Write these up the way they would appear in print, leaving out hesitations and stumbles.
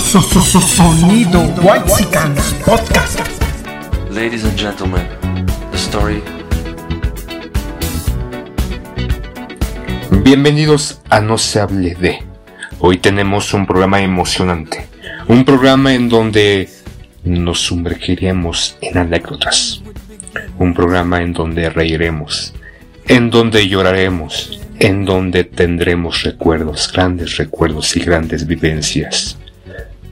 Sonido White-Sigans Podcast. Ladies and gentlemen, the story. Bienvenidos a No se Hable de. Hoy tenemos un programa emocionante, un programa en donde nos sumergiremos en anécdotas, un programa en donde reiremos, en donde lloraremos, en donde tendremos recuerdos y grandes vivencias.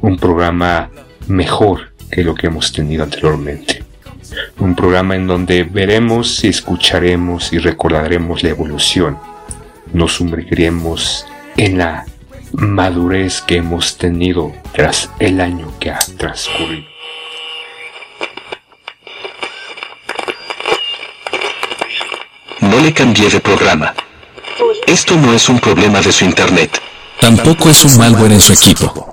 Un programa mejor que lo que hemos tenido anteriormente. Un programa en donde veremos, escucharemos y recordaremos la evolución. Nos sumergiremos en la madurez que hemos tenido tras el año que ha transcurrido. No le cambié de programa. Esto no es un problema de su internet. Tampoco es un malware en su equipo.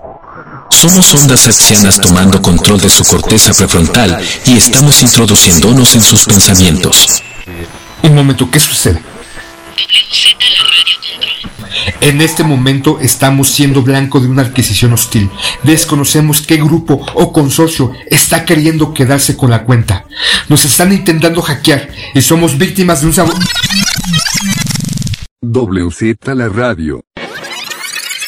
Somos ondas hertzianas tomando control de su corteza prefrontal y estamos introduciéndonos en sus pensamientos. Un momento, ¿qué sucede? WZ La Radio. En este momento estamos siendo blanco de una adquisición hostil. Desconocemos qué grupo o consorcio está queriendo quedarse con la cuenta. Nos están intentando hackear y somos víctimas de un sabotaje. WZ La Radio.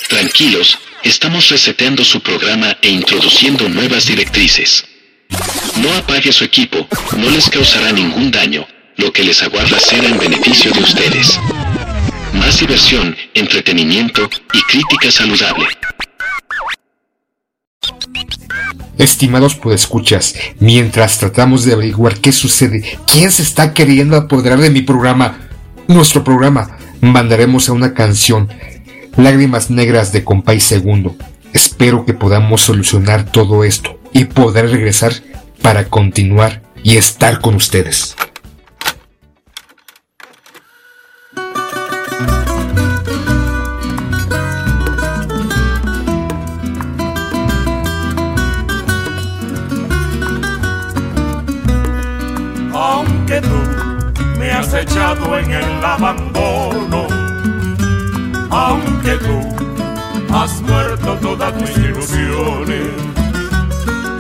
Tranquilos. Estamos reseteando su programa e introduciendo nuevas directrices. No apague su equipo, no les causará ningún daño. Lo que les aguarda será en beneficio de ustedes. Más diversión, entretenimiento y crítica saludable. Estimados podescuchas, mientras tratamos de averiguar qué sucede, quién se está queriendo apoderar de mi programa, nuestro programa, mandaremos a una canción. Lágrimas negras de Compay Segundo. Espero que podamos solucionar todo esto y poder regresar para continuar y estar con ustedes. Aunque tú me has echado en el abandono, aunque tú has muerto todas mis ilusiones,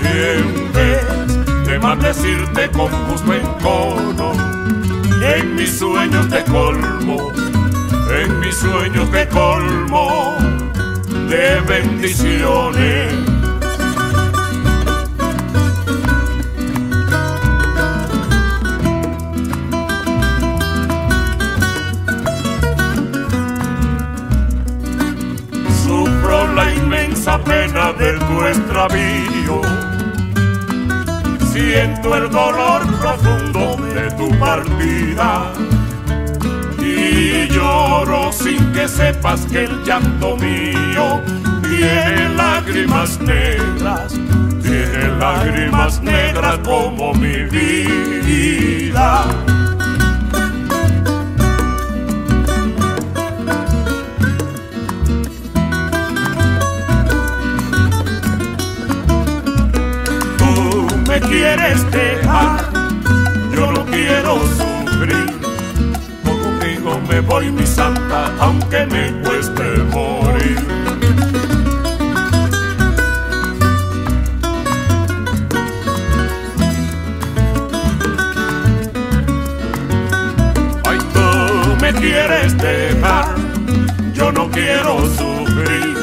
y en vez de maldecirte con justo encono, en mis sueños te colmo, en mis sueños te colmo de bendiciones. Pena de tu extravío, siento el dolor profundo de tu partida y lloro sin que sepas que el llanto mío tiene lágrimas negras como mi vida. Quieres dejar, yo no quiero sufrir. Por contigo me voy, mi santa, aunque me cueste morir. Ay, tú me quieres dejar, yo no quiero sufrir.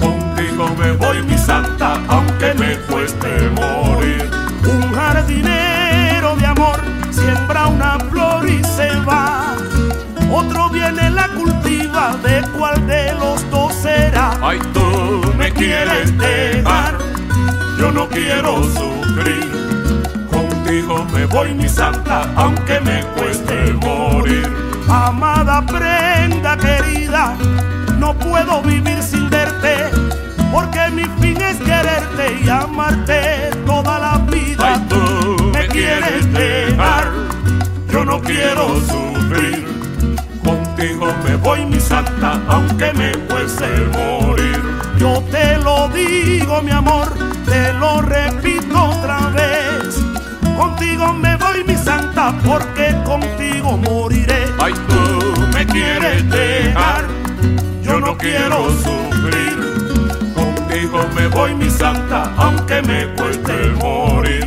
Contigo me voy, mi santa, aunque me cueste morir. Un jardinero de amor siembra una flor y se va. Otro viene la cultiva, ¿de cuál de los dos será? Ay, tú me quieres dejar, yo no quiero sufrir. Contigo me voy, mi santa, aunque me cueste morir. Amada prenda querida, no puedo vivir sin verte, porque mi fin es quererte y amarte toda la vida. Ay, tú me quieres dejar, yo no quiero sufrir. Contigo me voy, mi santa, aunque me cueste morir. Yo te lo digo, mi amor, te lo repito otra vez. Contigo me voy, mi santa, porque contigo moriré. Ay, tú me quieres dejar, yo no quiero sufrir. contigo me voy, mi santa, aunque me cueste morir.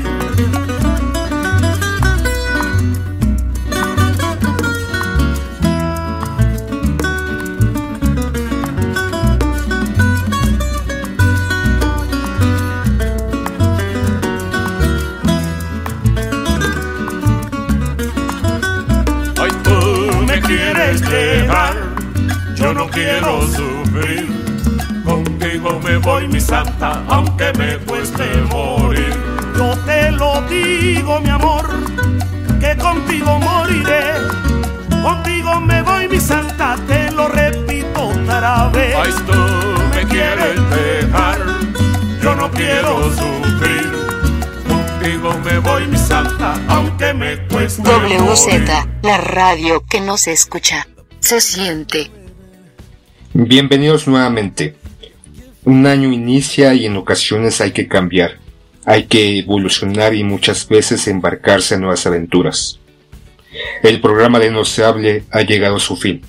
Ay, tú me quieres dejar, yo no quiero sufrir. Contigo me voy, mi santa, aunque me cueste morir. Yo te lo digo, mi amor, que contigo moriré. Contigo me voy, mi santa, te lo repito otra vez. Ay, tú me quieres dejar, yo no quiero sufrir. Contigo me voy, mi santa, aunque me cueste morir. WZ, la radio que no se escucha, se siente. Bienvenidos nuevamente. Un año inicia y en ocasiones hay que cambiar, hay que evolucionar y muchas veces embarcarse en nuevas aventuras. El programa de No se Hable ha llegado a su fin,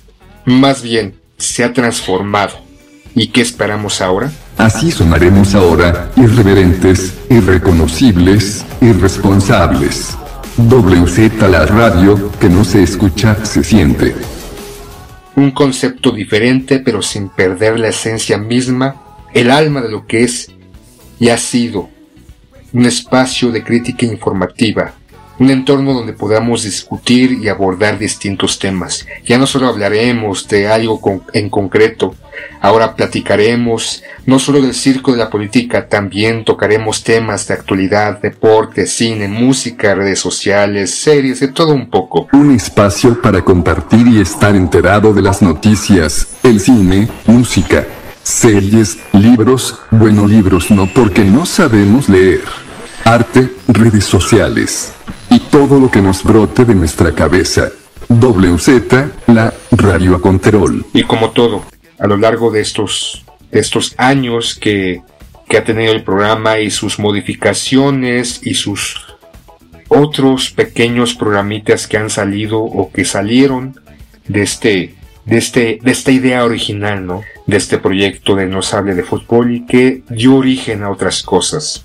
más bien se ha transformado. ¿Y qué esperamos ahora? Así sonaremos ahora, irreverentes, irreconocibles, irresponsables. WZ La Radio, que no se escucha, se siente. Un concepto diferente pero sin perder la esencia misma, el alma de lo que es y ha sido. Un espacio de crítica informativa, un entorno donde podamos discutir y abordar distintos temas. Ya no solo hablaremos de algo en concreto, ahora platicaremos no solo del circo de la política, también tocaremos temas de actualidad, deporte, cine, música, redes sociales, series, de todo un poco. Un espacio para compartir y estar enterado de las noticias, el cine, música, series, libros, bueno, libros no porque no sabemos leer, arte, redes sociales y todo lo que nos brote de nuestra cabeza. WZ, la radio a control. Y como todo, a lo largo de estos años que ha tenido el programa y sus modificaciones y sus otros pequeños programitas que han salido o que salieron de esta idea original, ¿no? De este proyecto de No se Hable de Fútbol y que dio origen a otras cosas.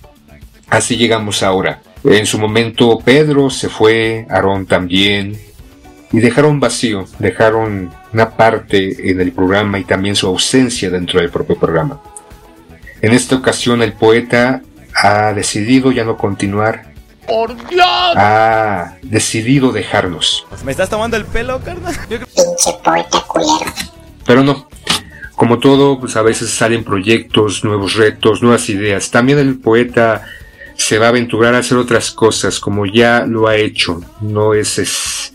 Así llegamos ahora. En su momento Pedro se fue, Aarón también, y dejaron vacío, dejaron una parte en el programa y también su ausencia dentro del propio programa. En esta ocasión el poeta ha decidido ya no continuar. ¡Por Dios! Ha decidido dejarnos. ¿Me estás tomando el pelo, carnal? Pinche poeta culero. Pero no. Como todo, pues a veces salen proyectos, nuevos retos, nuevas ideas. También el poeta se va a aventurar a hacer otras cosas, como ya lo ha hecho. No es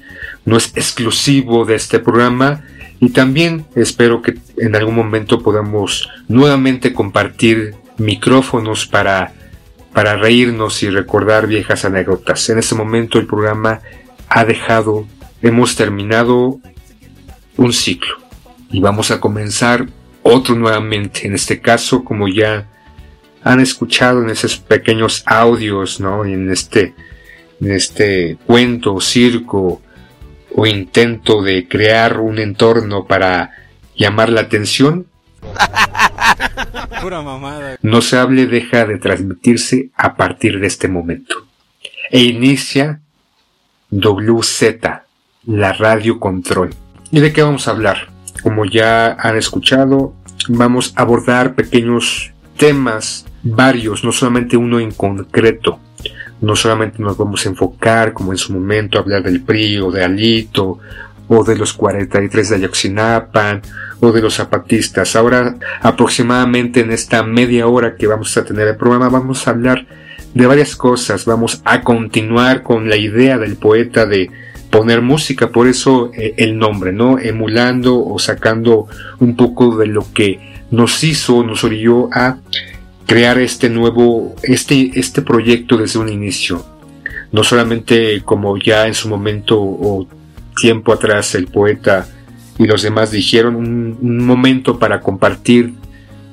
exclusivo de este programa. Y también espero que en algún momento podamos nuevamente compartir micrófonos para reírnos y recordar viejas anécdotas. En este momento el programa hemos terminado un ciclo. Y vamos a comenzar otro nuevamente. En este caso, como ya han escuchado en esos pequeños audios, ¿no? En este cuento, circo o intento de crear un entorno para llamar la atención. Pura mamada. No se hable, deja de transmitirse a partir de este momento. E inicia WZ, la radio control. ¿Y de qué vamos a hablar? Como ya han escuchado, vamos a abordar pequeños temas, varios, no solamente uno en concreto. No solamente nos vamos a enfocar, como en su momento, a hablar del PRI o de Alito, o de los 43 de Ayotzinapa, o de los zapatistas. Ahora, aproximadamente en esta media hora que vamos a tener el programa, vamos a hablar de varias cosas. Vamos a continuar con la idea del poeta de poner música, por eso el nombre, ¿no? Emulando o sacando un poco de lo que nos orilló a crear este nuevo, este proyecto desde un inicio. No solamente como ya en su momento o tiempo atrás el poeta y los demás dijeron, un momento para compartir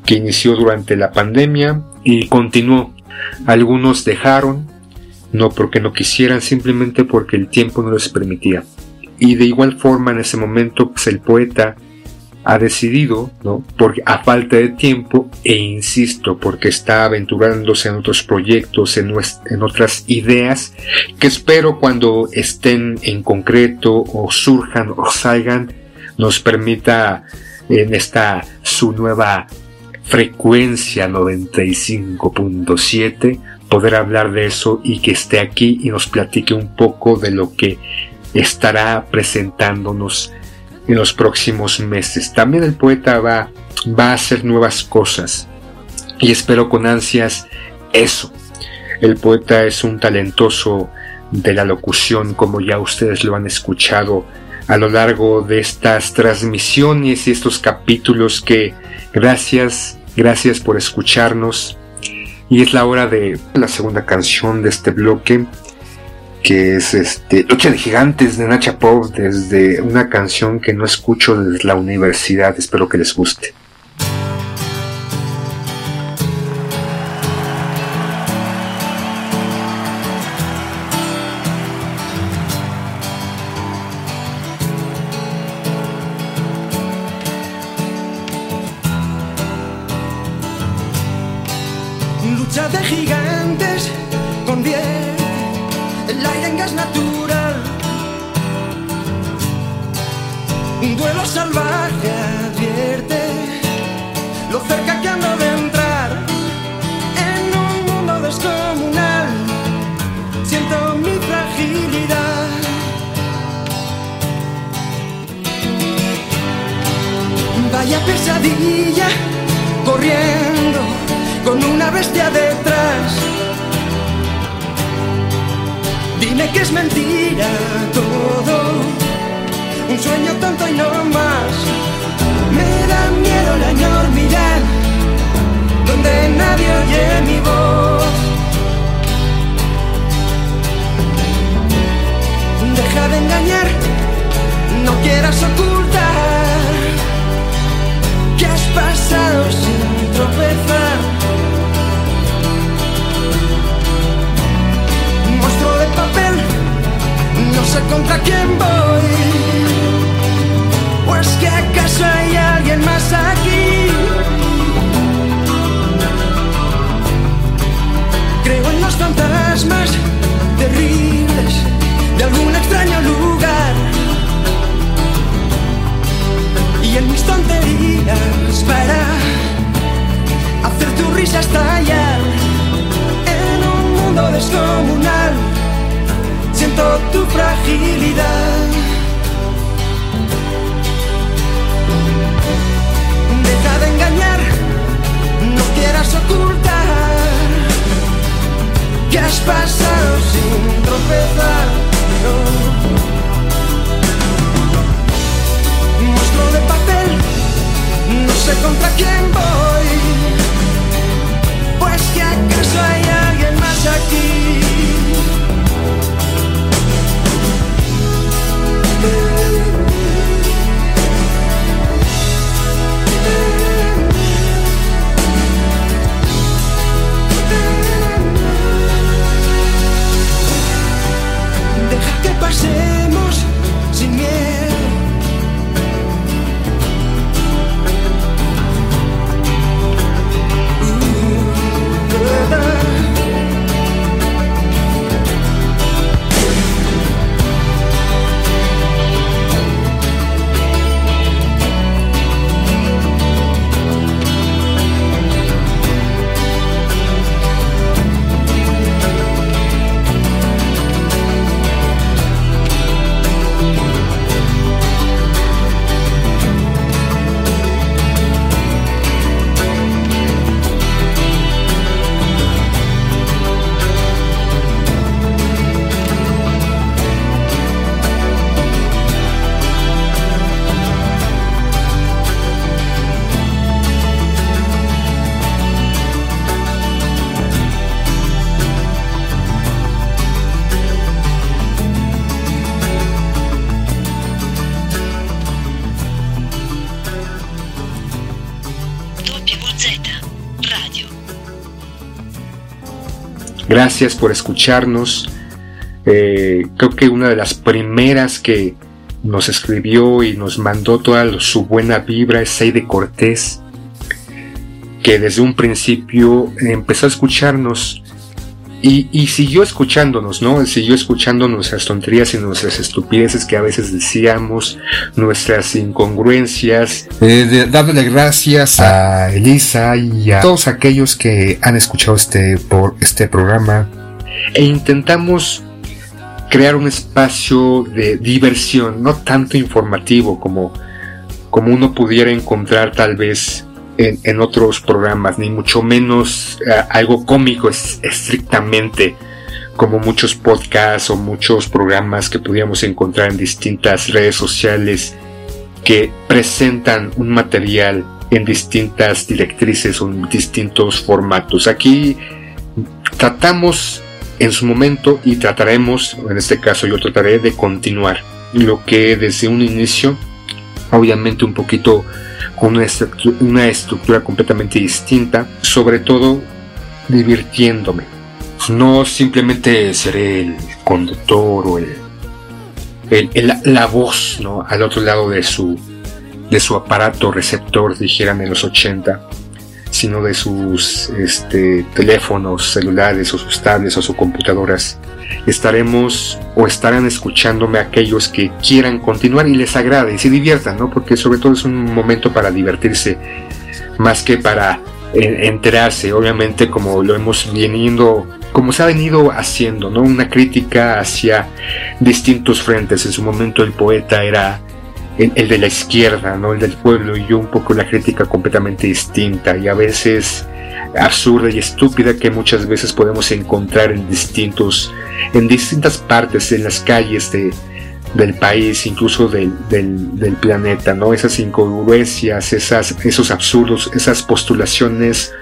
que inició durante la pandemia y continuó. Algunos dejaron, no porque no quisieran, simplemente porque el tiempo no les permitía. Y de igual forma en ese momento pues el poeta ha decidido, ¿no?, porque a falta de tiempo, e insisto, porque está aventurándose en otros proyectos, en otras ideas, que espero cuando estén en concreto o surjan o salgan, nos permita en esta su nueva frecuencia 95.7 poder hablar de eso, y que esté aquí y nos platique un poco de lo que estará presentándonos en los próximos meses. También el poeta va a hacer nuevas cosas, y espero con ansias eso. El poeta es un talentoso de la locución, como ya ustedes lo han escuchado a lo largo de estas transmisiones y estos capítulos, que gracias por escucharnos. Y es la hora de la segunda canción de este bloque, que es Lucha de Gigantes de Nacha Pop, desde una canción que no escucho desde la universidad. Espero que les guste. Lucha de gigantes con 10. El aire en gas natural, un duelo salvaje advierte lo cerca que ando de entrar en un mundo descomunal. Siento mi fragilidad. Vaya pesadilla, corriendo con una bestia detrás. Dime que es mentira todo, un sueño tonto y no más. Me da miedo la enormidad, donde nadie oye mi voz. Deja de engañar, no quieras ocultar que has pasado sin tropezar. Papel, no sé contra quién voy, o es que acaso hay alguien más aquí. Creo en los fantasmas terribles de algún extraño lugar, y en mis tonterías para hacer tu risa estallar. En un mundo descomunal siento tu fragilidad. Deja de engañar, no quieras ocultar que has pasado sin tropezar. No. Monstruo de papel, no sé contra quién voy, pues que acaso hay alguien más aquí. Deja que pasemos sin miedo. Gracias por escucharnos. Creo que una de las primeras que nos escribió y nos mandó toda su buena vibra, es Zaide Cortés, que desde un principio empezó a escucharnos y siguió escuchándonos, ¿no? Siguió escuchando nuestras tonterías y nuestras estupideces que a veces decíamos, nuestras incongruencias. Dándole gracias a Elisa y a todos aquellos que han escuchado este programa. E intentamos crear un espacio de diversión, no tanto informativo como uno pudiera encontrar tal vez en otros programas, ni mucho menos algo cómico estrictamente, como muchos podcasts o muchos programas que pudiéramos encontrar en distintas redes sociales que presentan un material en distintas directrices o en distintos formatos. Aquí tratamos en su momento y trataremos, en este caso yo trataré de continuar lo que desde un inicio, obviamente un poquito con una estructura completamente distinta, sobre todo divirtiéndome. No simplemente seré el conductor o la voz, ¿no?, al otro lado de su aparato receptor, dijeran en los 80, sino de sus teléfonos celulares o sus tablets o sus computadoras. Estaremos o estarán escuchándome aquellos que quieran continuar y les agrade y se diviertan, ¿no? Porque sobre todo es un momento para divertirse más que para enterarse, obviamente, como lo hemos venido, como se ha venido haciendo, ¿no? Una crítica hacia distintos frentes. En su momento el poeta era el de la izquierda, ¿no?, el del pueblo, y yo un poco la crítica completamente distinta y a veces absurda y estúpida que muchas veces podemos encontrar en distintas partes, en las calles del país, incluso del planeta, ¿no? Esas incongruencias, esos absurdos, esas postulaciones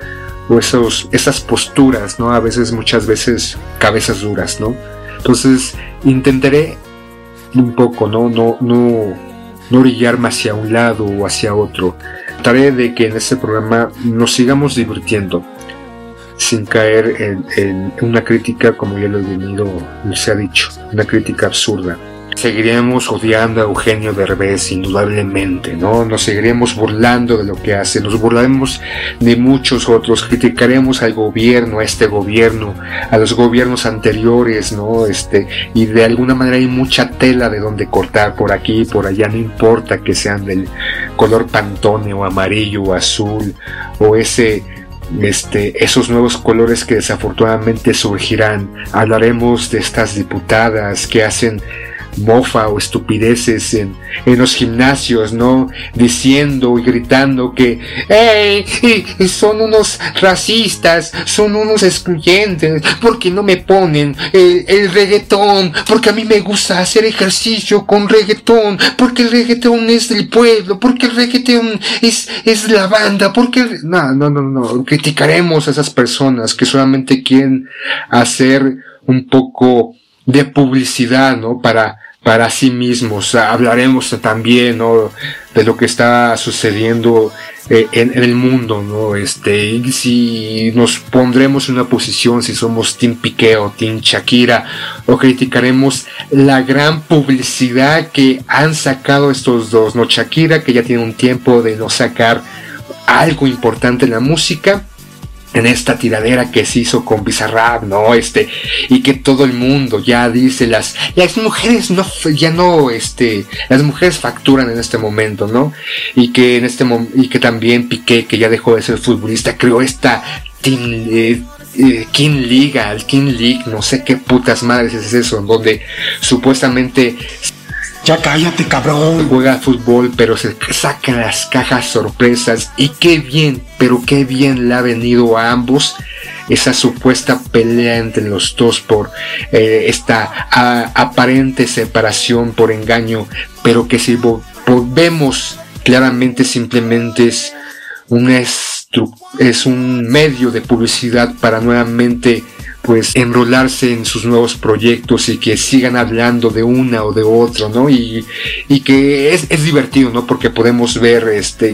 o esas posturas, ¿no?, a veces, muchas veces, cabezas duras, ¿no? Entonces intentaré un poco, no brillarme hacia un lado o hacia otro. Trataré de que en este programa nos sigamos divirtiendo sin caer en una crítica, como ya lo he venido, se ha dicho, una crítica absurda. Seguiremos odiando a Eugenio Derbez, indudablemente, ¿no? Nos seguiremos burlando de lo que hace, nos burlaremos de muchos otros, criticaremos al gobierno, a este gobierno, a los gobiernos anteriores, ¿no? Y de alguna manera hay mucha tela de donde cortar por aquí y por allá, no importa que sean del color Pantone o amarillo o azul o esos nuevos colores que desafortunadamente surgirán. Hablaremos de estas diputadas que hacen mofa o estupideces en los gimnasios, ¿no?, diciendo y gritando que ¡ey! Son unos racistas, son unos excluyentes, porque no me ponen el reggaetón, porque a mí me gusta hacer ejercicio con reggaetón, porque el reggaetón es del pueblo, porque el reggaetón es la banda, porque... No, criticaremos a esas personas que solamente quieren hacer un poco de publicidad, ¿no?, para sí mismos. Hablaremos también, ¿no?, de lo que está sucediendo en el mundo, ¿no? Y si nos pondremos en una posición, si somos Team Piqué o Team Shakira, o criticaremos la gran publicidad que han sacado estos dos, ¿no? Shakira, que ya tiene un tiempo de no sacar algo importante en la música, en esta tiradera que se hizo con Bizarrap, ¿no? Y que todo el mundo ya dice, las mujeres no, ya no, las mujeres facturan en este momento, ¿no? Y que también Piqué, que ya dejó de ser futbolista, creó esta King League, no sé qué putas madres es eso, donde supuestamente... ¡Ya cállate, cabrón! Juega fútbol, pero se sacan las cajas sorpresas. Y qué bien, pero qué bien le ha venido a ambos esa supuesta pelea entre los dos por esta aparente separación por engaño. Pero que si vemos claramente, simplemente es un medio de publicidad para nuevamente... pues enrolarse en sus nuevos proyectos y que sigan hablando de una o de otro, ¿no? Y que es divertido, ¿no? Porque podemos ver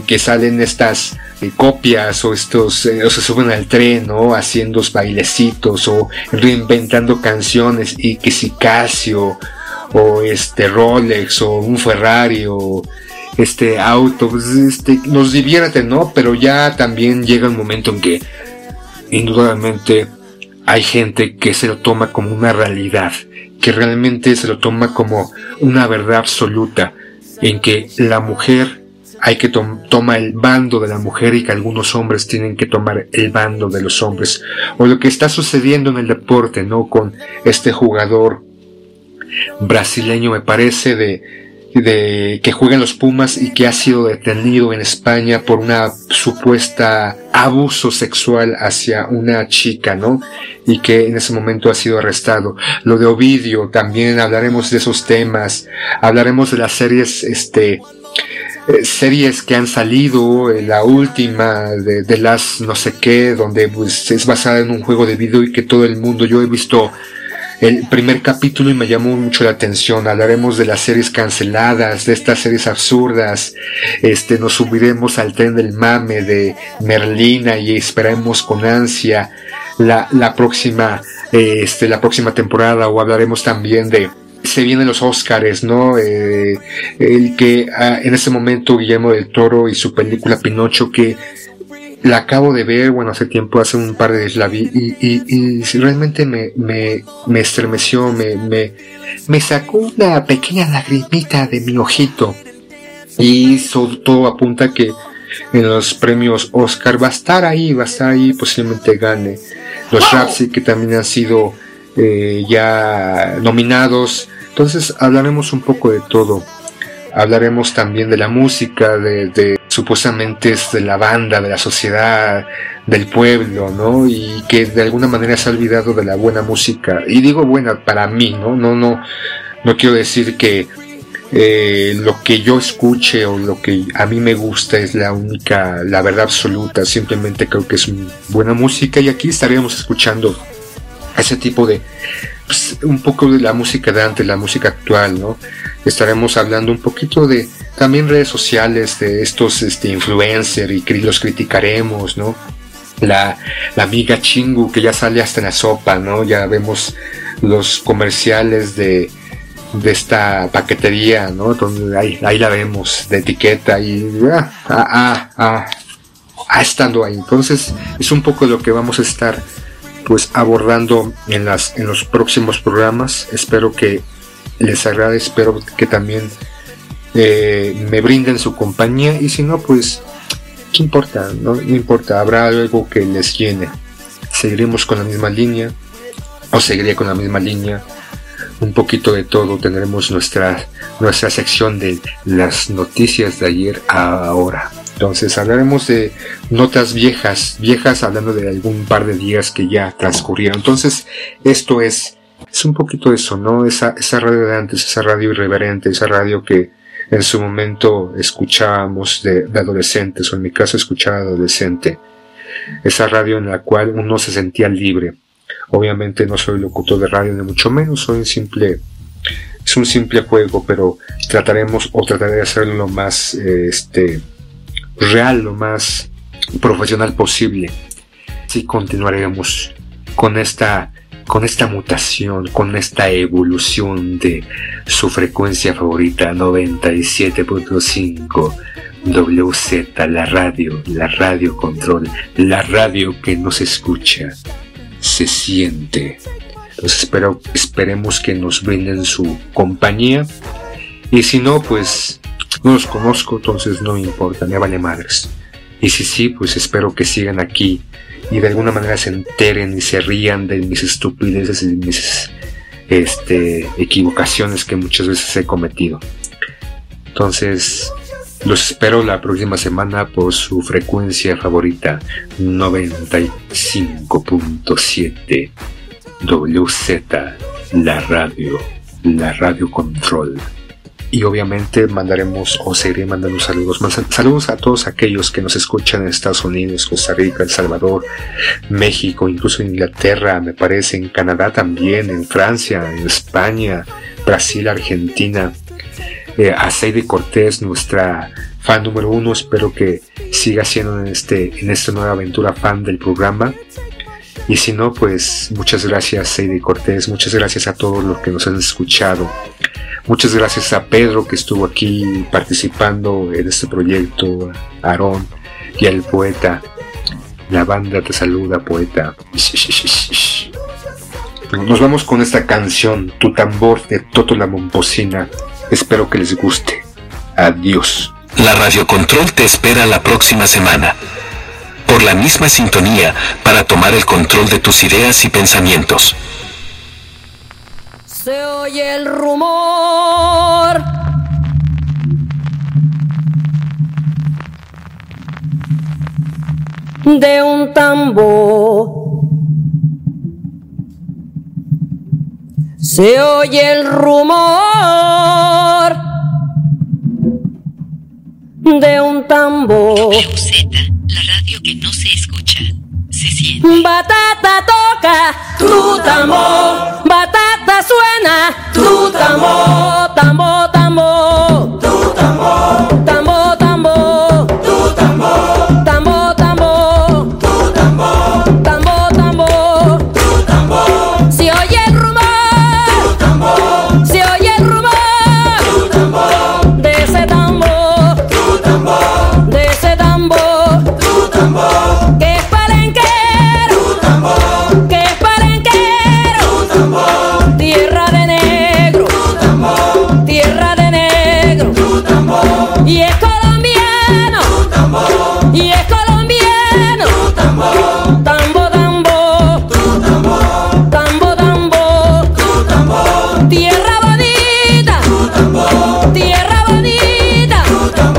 que salen estas copias o estos o se suben al tren, ¿no?, haciendo bailecitos o reinventando canciones, y que si Casio o Rolex o un Ferrari o auto, pues nos diviértete, ¿no? Pero ya también llega un momento en que indudablemente hay gente que se lo toma como una realidad, que realmente se lo toma como una verdad absoluta, en que la mujer hay que toma el bando de la mujer y que algunos hombres tienen que tomar el bando de los hombres, o lo que está sucediendo en el deporte, ¿no? Con jugador brasileño, me parece, de que juega en los Pumas y que ha sido detenido en España por una supuesta abuso sexual hacia una chica, ¿no? Y que en ese momento ha sido arrestado. Lo de Ovidio, también hablaremos de esos temas, hablaremos de las series, series que han salido, la última de las no sé qué, donde pues, es basada en un juego de video y que todo el mundo, yo he visto el primer capítulo y me llamó mucho la atención. Hablaremos de las series canceladas, de estas series absurdas. Nos subiremos al tren del mame de Merlina y esperaremos con ansia la próxima, la próxima temporada. O hablaremos también de, se vienen los Óscares, ¿no? El que en ese momento Guillermo del Toro y su película Pinocho, que la acabo de ver, bueno, hace tiempo, hace un par de días la vi, y realmente me estremeció, me sacó una pequeña lagrimita de mi ojito. Y todo apunta que en los premios Oscar va a estar ahí, posiblemente gane. Los Rhapsody, que también han sido ya nominados. Entonces hablaremos un poco de todo. Hablaremos también de la música, de supuestamente es de la banda, de la sociedad, del pueblo, ¿no? Y que de alguna manera se ha olvidado de la buena música. Y digo buena para mí, ¿no? No quiero decir que lo que yo escuche o lo que a mí me gusta es la verdad absoluta. Simplemente creo que es buena música y aquí estaríamos escuchando ese tipo de, pues, un poco de la música de antes, la música actual, ¿no? Estaremos hablando un poquito de también redes sociales, de estos influencers, y los criticaremos, ¿no? La amiga Chingu, que ya sale hasta en la sopa, ¿no? Ya vemos los comerciales de esta paquetería, ¿no? Entonces, ahí la vemos de etiqueta y estando ahí. Entonces es un poco lo que vamos a estar pues abordando en los próximos programas. Espero que les agrade, espero que también me brinden su compañía, y si no, pues ¿qué importa? No importa, habrá algo que les llene. Seguiremos con la misma línea, o seguiré con la misma línea, un poquito de todo. Tendremos nuestra sección de las noticias de ayer a ahora. Entonces hablaremos de notas viejas, hablando de algún par de días que ya transcurrieron. Entonces esto es un poquito eso, ¿no? Esa radio de antes, esa radio irreverente, esa radio que en su momento escuchábamos de adolescentes, o en mi caso escuchaba de adolescente. Esa radio en la cual uno se sentía libre. Obviamente no soy locutor de radio, ni mucho menos, es un simple juego, pero trataré de hacerlo lo más, real, lo más profesional posible. Sí, continuaremos con esta mutación, con esta evolución de su frecuencia favorita 97.5 WZ, la radio control, la radio que nos escucha, se siente. Entonces esperemos que nos brinden su compañía, y si no, pues no los conozco, entonces no me importa, me vale madres. Y si sí, pues espero que sigan aquí y de alguna manera se enteren y se rían de mis estupideces y de mis equivocaciones que muchas veces he cometido. Entonces los espero la próxima semana por su frecuencia favorita 95.7 WZ, la radio control. Y obviamente mandaremos, o seguiré mandando saludos a todos aquellos que nos escuchan en Estados Unidos, Costa Rica, El Salvador, México, incluso en Inglaterra, me parece, en Canadá también, en Francia, en España, Brasil, Argentina. A Zaide Cortés, nuestra fan número 1, espero que siga siendo en esta nueva aventura fan del programa. Y si no, pues muchas gracias, Zaide Cortés, muchas gracias a todos los que nos han escuchado. Muchas gracias a Pedro, que estuvo aquí participando en este proyecto, a Aarón y al poeta. La banda te saluda, poeta. Nos vamos con esta canción, Tu Tambor, de Toto la Mompocina. Espero que les guste. Adiós. La Radio Control te espera la próxima semana, por la misma sintonía, para tomar el control de tus ideas y pensamientos. Se oye el rumor de un tambor. Se oye el rumor de un tambor. WZ, la radio que no se escucha, se siente. Batata toca tu tambor, batata suena tu tambor, tambor, tambor, tu tambor, tambor, tambor, tu tambor, tambor, tambor, tu tambor, tambor, tambor, tu tambor. Se oye el rumor, tu tambor, se oye el rumor, tu tambor, de ese tambor. De ese tambor, tu tambor, que es palenquero, tu tambor, que es palenquero, tu tambor, tierra de negro, tu tambor, tierra de negro, tu tambor, y es colombiano, tu tambor, y es colombiano, tu tambor, tambor, tambor, tu tambor, tambor, tambor, tu tambor, tierra bonita, tu tambor, tierra bonita, tu tambor.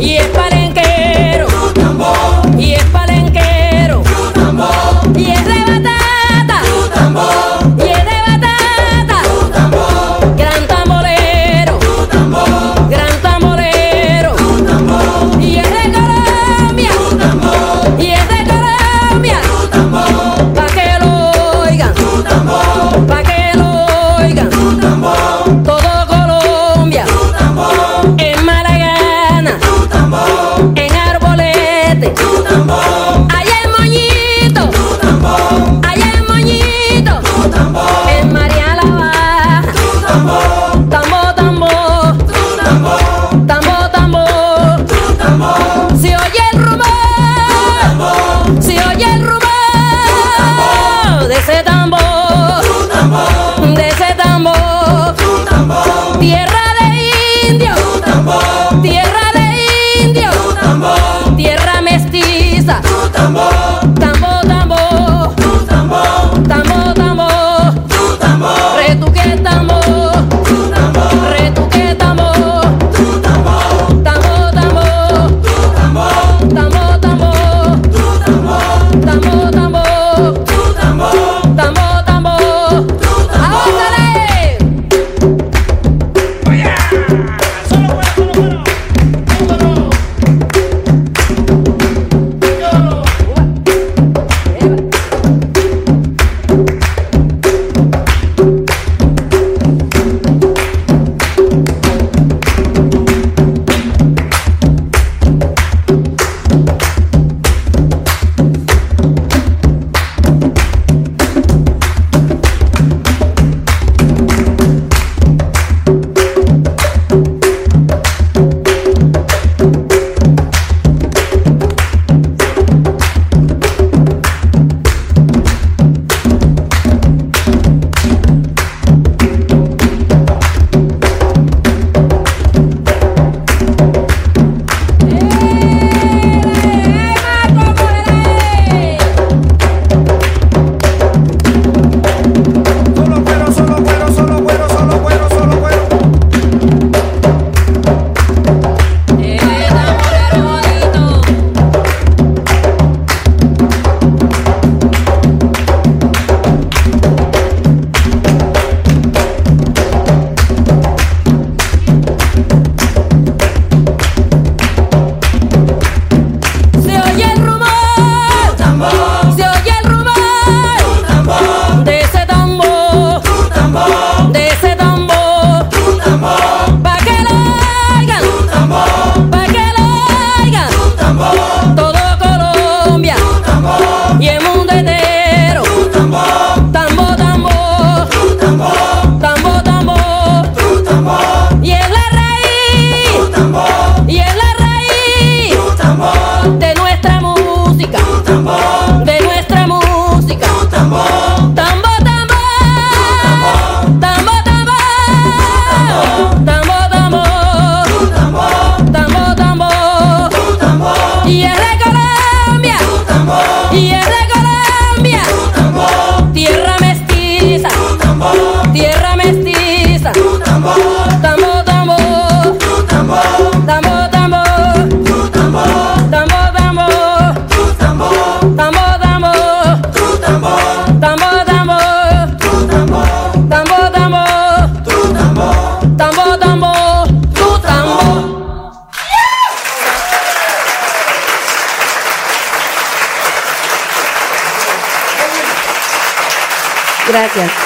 Y es palenquero, tu tambor. Y es palenquero, tu tambor. Y es de batata, tu tambor. Y es de batata, tu tambor. Gran tamborero, tu tambor. Gran tamborero, tu tambor. Y es de Colombia, tu tambor. Y es de Colombia, tu tambor. Pa' que lo oigan, tu tambor. Pa' que lo oigan, tu tambor. Todo Colombia, tu tambor. En Arbolete, tu tambor. Allá en Moñito, tu tambor. Allá en Moñito, tu tambor. En María la Baja, tu tambor. Tambor, tambor, tu tambor. Tambor, tambor, tu tambor. Se oye el rumor, tu tambor. Se oye el rumor, tu tambor. De ese tambor, tu tambor. De ese tambor, tu tambor. Tierra de indios, tu tambor. Tierra de indios, tu tambor. Tierra mestiza, tu tambor, tambor, tambor, tu tambor, tambor, tambor, tu tambor, retuque tambor, tu tambor, retuque tambor, tu tambor, tambor, tambor, tu tambor, tambor, tambor, tu tambor, tambor, tambor, tu tambor, tambor. Gracias.